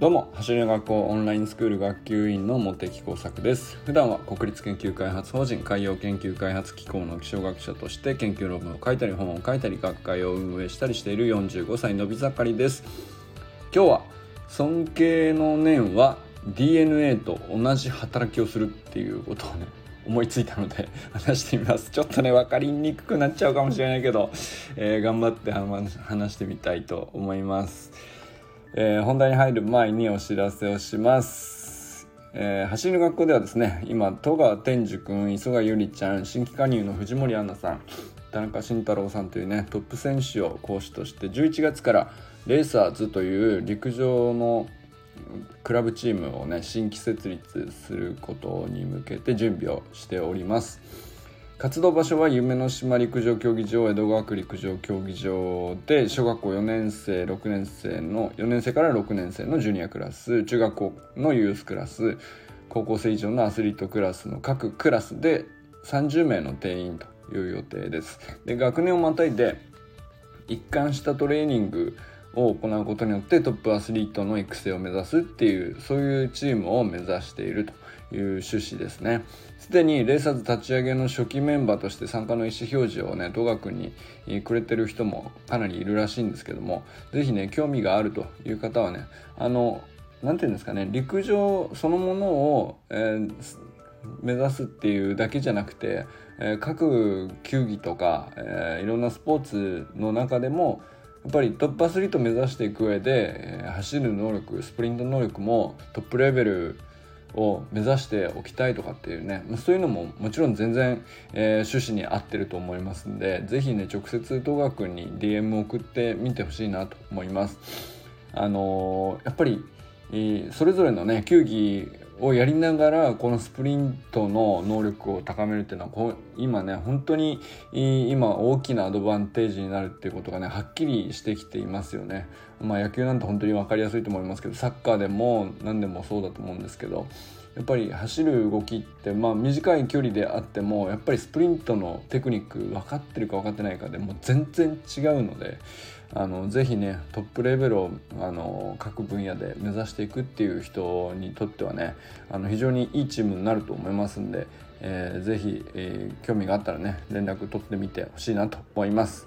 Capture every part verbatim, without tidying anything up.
どうも、走りの学校オンラインスクール学級委員の茂木耕作です。普段は国立研究開発法人海洋研究開発機構の気象学者として研究論文を書いたり本を書いたり学会を運営したりしているよんじゅうごさいのび盛りです。今日は尊敬の念は ディーエヌエー と同じ働きをするっていうことをね思いついたので話してみます。ちょっとね分かりにくくなっちゃうかもしれないけど、えー、頑張って話してみたいと思います。えー、本題に入る前にお知らせをします。えー、走りの学校ではですね、今戸川天寿くん、磯賀ゆりちゃん、新規加入の藤森アンナさん、田中慎太郎さんというねトップ選手を講師としてじゅういちがつからレーサーズという陸上のクラブチームをね新規設立することに向けて準備をしております。活動場所は夢の島陸上競技場、江戸川区陸上競技場で、小学校よねんせい、ろくねんせいのよねんせいからろくねんせいのジュニアクラス、中学校のユースクラス、高校生以上のアスリートクラスの各クラスでさんじゅうめいの定員という予定です。で、学年をまたいで一貫したトレーニングを行うことによってトップアスリートの育成を目指すっていう、そういうチームを目指しているという趣旨ですね。すでにレーサーズ立ち上げの初期メンバーとして参加の意思表示をね戸川君にくれてる人もかなりいるらしいんですけども、ぜひね興味があるという方はね、あのなんていうんですかね、陸上そのものを、えー、目指すっていうだけじゃなくて、えー、各球技とか、えー、いろんなスポーツの中でもやっぱりトップアスリートを目指していく上で、えー、走る能力、スプリント能力もトップレベルを目指しておきたいとかっていうね、そういうのももちろん全然、えー、趣旨に合ってると思いますんで、ぜひね直接戸川君に ディーエム を送ってみてほしいなと思います。あのー、やっぱり、えー、それぞれのね球技をやりながらこのスプリントの能力を高めるっていうのはこう今ね本当に今大きなアドバンテージになるっていうことがねはっきりしてきていますよね。まあ野球なんて本当に分かりやすいと思いますけど、サッカーでも何でもそうだと思うんですけど、やっぱり走る動きってまあ短い距離であってもやっぱりスプリントのテクニック分かってるか分かってないかでもう全然違うので、あのぜひねトップレベルをあの各分野で目指していくっていう人にとってはね、あの非常にいいチームになると思いますんで、えー、ぜひ、えー、興味があったらね連絡取ってみてほしいなと思います。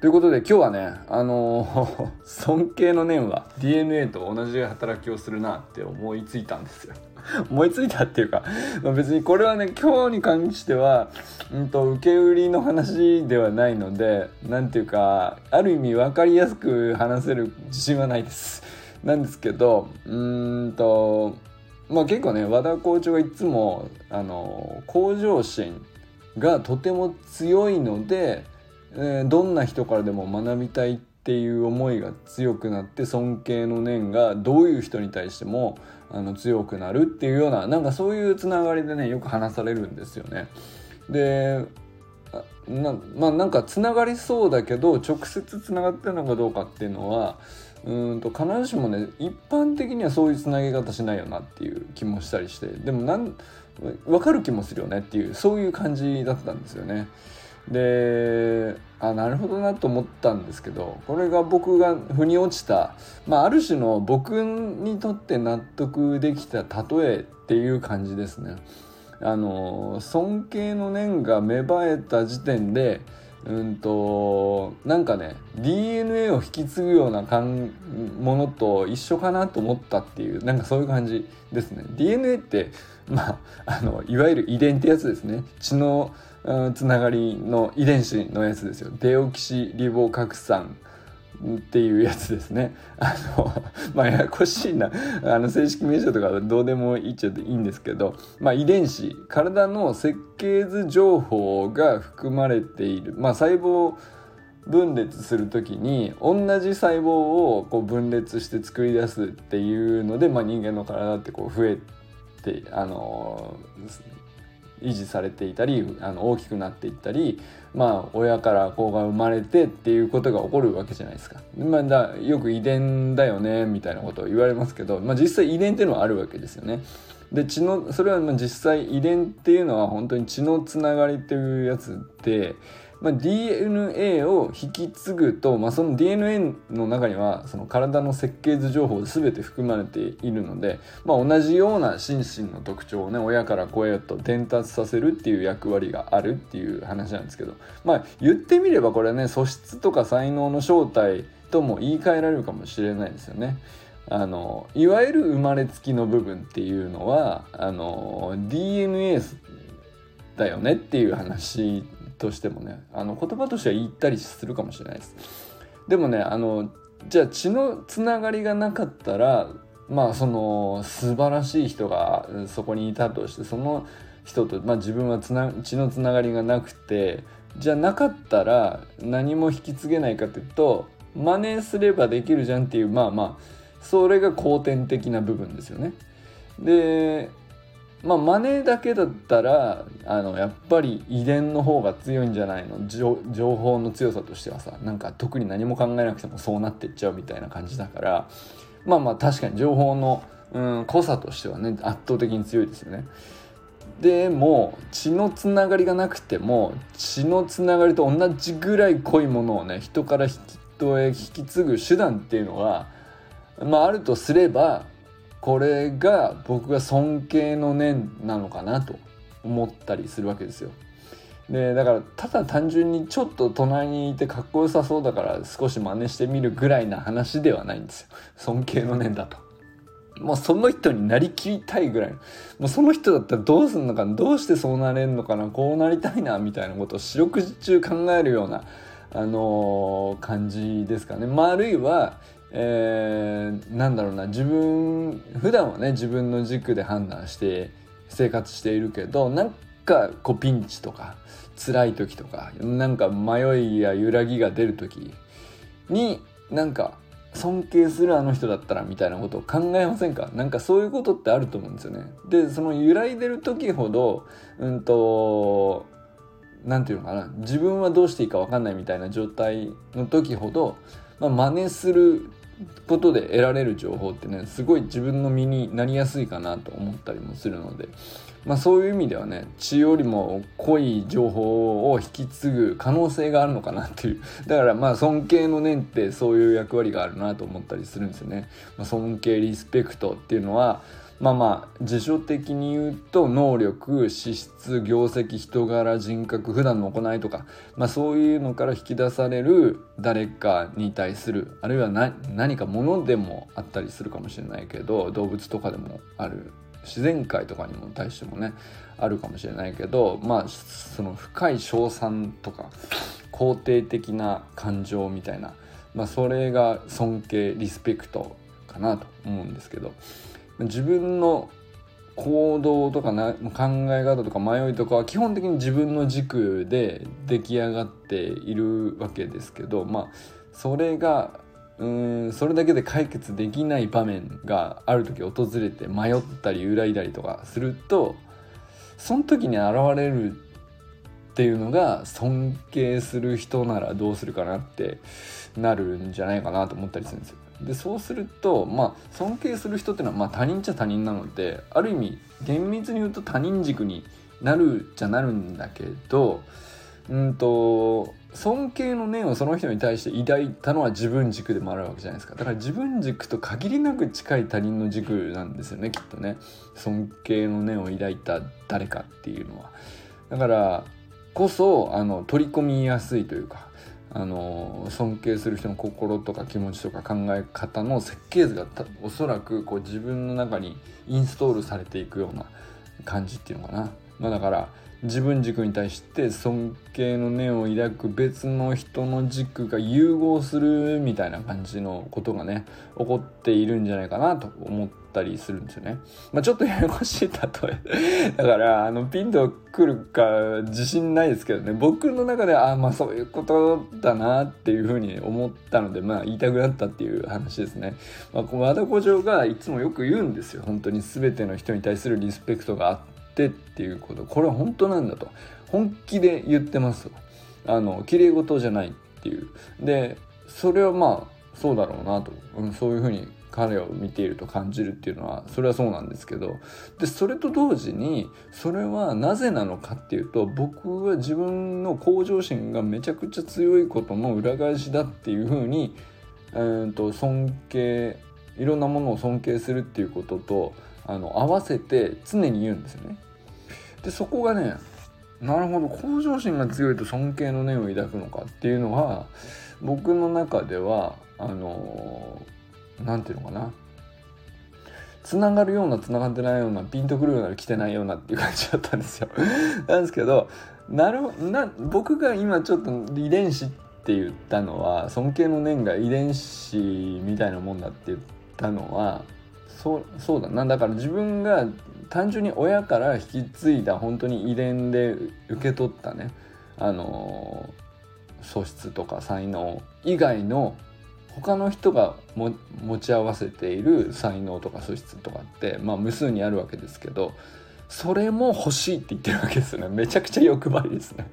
ということで今日はね、あのー、尊敬の念は ディーエヌエー と同じ働きをするなって思いついたんですよ。思いついたっていうか、まあ、別にこれはね今日に関しては、うん、と受け売りの話ではないので、なんていうかある意味分かりやすく話せる自信はないです。なんですけど、うーんとまあ結構ね和田校長がいつもあの向上心がとても強いので、えー、どんな人からでも学びたいっていう思いが強くなって、尊敬の念がどういう人に対してもあの強くなるっていうような、なんかそういうつながりでねよく話されるんですよね。でな、まあ、なんかつながりそうだけど直接つながってるのかどうかっていうのはうんと必ずしもね一般的にはそういうつなげ方しないよなっていう気もしたりして、でもなん分かる気もするよねっていう、そういう感じだったんですよね。で、あ、なるほどなと思ったんですけど、これが僕が腑に落ちた、まあ、ある種の僕にとって納得できた例えっていう感じですね。あの尊敬の念が芽生えた時点で、うんとなんかね ディーエヌエー を引き継ぐようなものと一緒かなと思ったっていう、なんかそういう感じですね。 ディーエヌエー って、まあ、あのいわゆる遺伝ってやつですね。血のつながりの遺伝子のやつですよ。デオキシリボ核酸っていうやつですね。あのまあややこしいな、あの正式名称とかどうでもいいっちゃっていいんですけど、まあ遺伝子、体の設計図情報が含まれている、まあ細胞分裂するときに同じ細胞をこう分裂して作り出すっていうので、まあ人間の体ってこう増えてあのー維持されていたり、あの大きくなっていったり、まあ親から子が生まれてっていうことが起こるわけじゃないですか。まあ、だよく遺伝だよねみたいなことを言われますけど、まあ、実際遺伝っていうのはあるわけですよね。で血のそれはまあ実際遺伝っていうのは本当に血のつながりっていうやつで、まあ、ディーエヌエー を引き継ぐと、まあ、その ディーエヌエー の中にはその体の設計図情報全て含まれているので、まあ、同じような心身の特徴を、ね、親から子へと伝達させるっていう役割があるっていう話なんですけど、まあ、言ってみればこれはね、素質とか才能の正体とも言い換えられるかもしれないですよね。あのいわゆる生まれつきの部分っていうのはあの ディーエヌエー だよねっていう話としてもね、あの言葉としては言ったりするかもしれないです。でもね、あのじゃあ血のつながりがなかったら、まあその素晴らしい人がそこにいたとして、その人と、まあ、自分はつな血のつながりがなくて、じゃあなかったら何も引き継げないかというと、真似すればできるじゃんっていう、まあまあそれが後天的な部分ですよね。で、まあ、真似だけだったらあのやっぱり遺伝の方が強いんじゃないの、 情, 情報の強さとしてはさ、なんか特に何も考えなくてもそうなっていっちゃうみたいな感じだから、まあまあ確かに情報の、うん、濃さとしてはね圧倒的に強いですよね。でも血のつながりがなくても血のつながりと同じぐらい濃いものをね、人から人へ引き継ぐ手段っていうのが、まあ、あるとすれば、これが僕が尊敬の念なのかなと思ったりするわけですよ。でだからただ単純にちょっと隣にいてかっこよさそうだから少し真似してみるぐらいな話ではないんですよ。尊敬の念だと、もうその人になりきりたいぐらいの、もうその人だったらどうすんのかな、どうしてそうなれんのかな、こうなりたいなみたいなことを四六時中考えるような、あのー、感じですかね。まあ、あるいは、えー、なんだろうな、自分普段はね自分の軸で判断して生活しているけど、なんかこうピンチとか辛い時とか、なんか迷いや揺らぎが出る時に、なんか尊敬するあの人だったらみたいなことを考えませんか。なんかそういうことってあると思うんですよね。でその揺らいでる時ほど、うんとなんていうのかな、自分はどうしていいか分かんないみたいな状態の時ほど、まあ、真似することで得られる情報ってね、すごい自分の身になりやすいかなと思ったりもするので、まあ、そういう意味ではね、血よりも濃い情報を引き継ぐ可能性があるのかなっていう、だからまあ尊敬の念ってそういう役割があるなと思ったりするんですよね。まあ、尊敬リスペクトっていうのは、まあまあ辞書的に言うと能力、資質、業績、人柄、人格、普段の行いとか、まあ、そういうのから引き出される誰かに対する、あるいは 何, 何かものでもあったりするかもしれないけど、動物とかでもある、自然界とかにも対してもねあるかもしれないけど、まあその深い称賛とか肯定的な感情みたいな、まあ、それが尊敬リスペクトかなと思うんですけど、自分の行動とかな考え方とか迷いとかは基本的に自分の軸で出来上がっているわけですけど、まあそれがうーんそれだけで解決できない場面がある時訪れて、迷ったり揺らいだりとかすると、その時に現れるっていうのが尊敬する人ならどうするかなってなるんじゃないかなと思ったりするんですよ。でそうすると、まあ、尊敬する人っていうのは、まあ、他人っちゃ他人なので、ある意味厳密に言うと他人軸になるじゃなるんだけど、うんと尊敬の念をその人に対して抱いたのは自分軸でもあるわけじゃないですか。だから自分軸と限りなく近い他人の軸なんですよね、きっとね、尊敬の念を抱いた誰かっていうのは。だからこそあの取り込みやすいというか、あの尊敬する人の心とか気持ちとか考え方の設計図がおそらくこう自分の中にインストールされていくような感じっていうのかな、まあ、だから自分軸に対して尊敬の念を抱く別の人の軸が融合するみたいな感じのことがね起こっているんじゃないかなと思ったりするんですよね。まあ、ちょっとややこしい例えだからあのピンとくるか自信ないですけどね、僕の中ではあまあそういうことだなっていうふうに思ったので、まあ言いたくなったっていう話ですね。まあ、和田小城がいつもよく言うんですよ、本当に全ての人に対するリスペクトがあってってっていうこと、これは本当なんだと本気で言ってます。あの綺麗事じゃないっていう、でそれはまあそうだろうなと、うん、そういうふうに彼を見ていると感じるっていうのはそれはそうなんですけど、でそれと同時にそれはなぜなのかっていうと、僕は自分の向上心がめちゃくちゃ強いことの裏返しだっていうふうに、えーと尊敬、いろんなものを尊敬するっていうこととあの合わせて常に言うんですよね。でそこがね、なるほど、向上心が強いと尊敬の念を抱くのかっていうのは僕の中ではあのなんていうのかな、つながるようなつながってないような、ピンとくるような来てないようなっていう感じだったんですよなんですけど、なるな僕が今ちょっと遺伝子って言ったのは、尊敬の念が遺伝子みたいなもんだって言ったのはそう、そうだな、だから自分が単純に親から引き継いだ本当に遺伝で受け取ったね、あの素質とか才能以外の他の人がも持ち合わせている才能とか素質とかって、まあ、無数にあるわけですけど、それも欲しいって言ってるわけですよね。めちゃくちゃ欲張りですね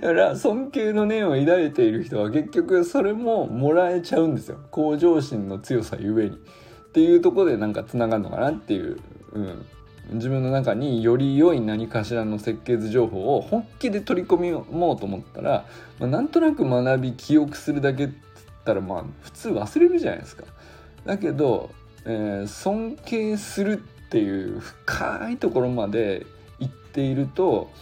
だから尊敬の念を抱いている人は結局それももらえちゃうんですよ、向上心の強さゆえにっていうところでなんかつながるのかなっていう、うん、自分の中により良い何かしらの設計図情報を本気で取り込もうと思ったら、まあ、なんとなく学び記憶するだけたらまあ普通忘れるじゃないですか。だけど、えー、尊敬するっていう深いところまで行っていると、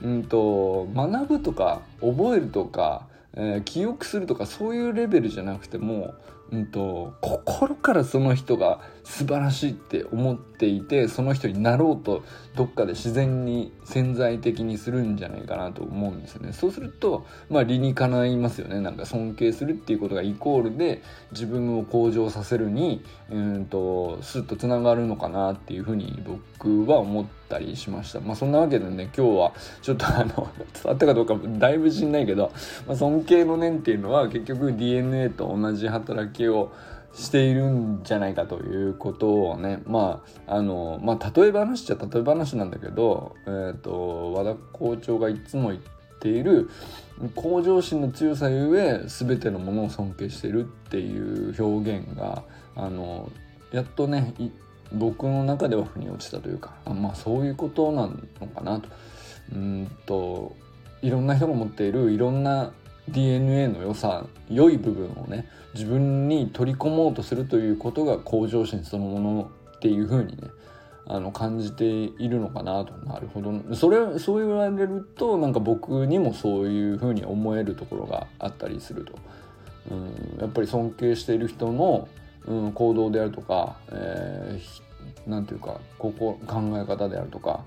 うんと学ぶとか覚えるとか、えー、記憶するとかそういうレベルじゃなくても、うんと心からその人が素晴らしいって思っていて、その人になろうとどっかで自然に潜在的にするんじゃないかなと思うんですよね。そうするとまあ理にかないますよね。なんか尊敬するっていうことがイコールで自分を向上させるにうんとスッとつながるのかなっていうふうに僕は思ったりしました。まあそんなわけでね、今日はちょっとあの伝わったかどうかだいぶ知んないけど、まあ、尊敬の念っていうのは結局 ディーエヌエー と同じ働きをしているんじゃないかということをね、まああのまあ、例え話じゃ例え話なんだけど、えー、と和田校長がいつも言っている向上心の強さゆえ全てのものを尊敬しているっていう表現があのやっとね僕の中では腑に落ちたというか、まあそういうことなのかなと、うんといろんな人が持っているいろんなディーエヌエー の良さ、良い部分をね自分に取り込もうとするということが向上心そのものっていう風にねあの感じているのかなと。なるほど、それそう言われるとなんか僕にもそういう風に思えるところがあったりすると、うん、やっぱり尊敬している人の、うん、行動であるとか、えー、なんていうかここ考え方であるとか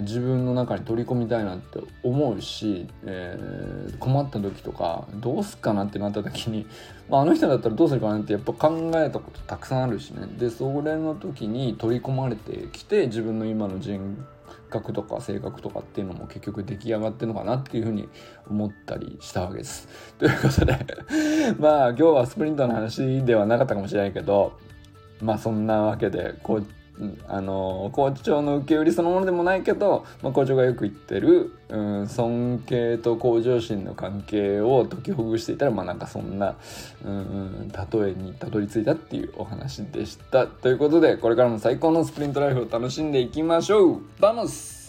自分の中に取り込みたいなって思うし、えー、困った時とかどうすっかなってなった時に、まあ、あの人だったらどうするかなってやっぱ考えたことたくさんあるしね。でそれの時に取り込まれてきて自分の今の人格とか性格とかっていうのも結局出来上がってるのかなっていうふうに思ったりしたわけですということでまあ今日はスプリントの話ではなかったかもしれないけど、まあそんなわけでこうあの校長の受け売りそのものでもないけど、まあ、校長がよく言ってる、うん、尊敬と向上心の関係を解きほぐしていたら、まあなんかそんな、うん、例えにたどり着いたっていうお話でした。ということでこれからも最高のスプリントライフを楽しんでいきましょう。バモス。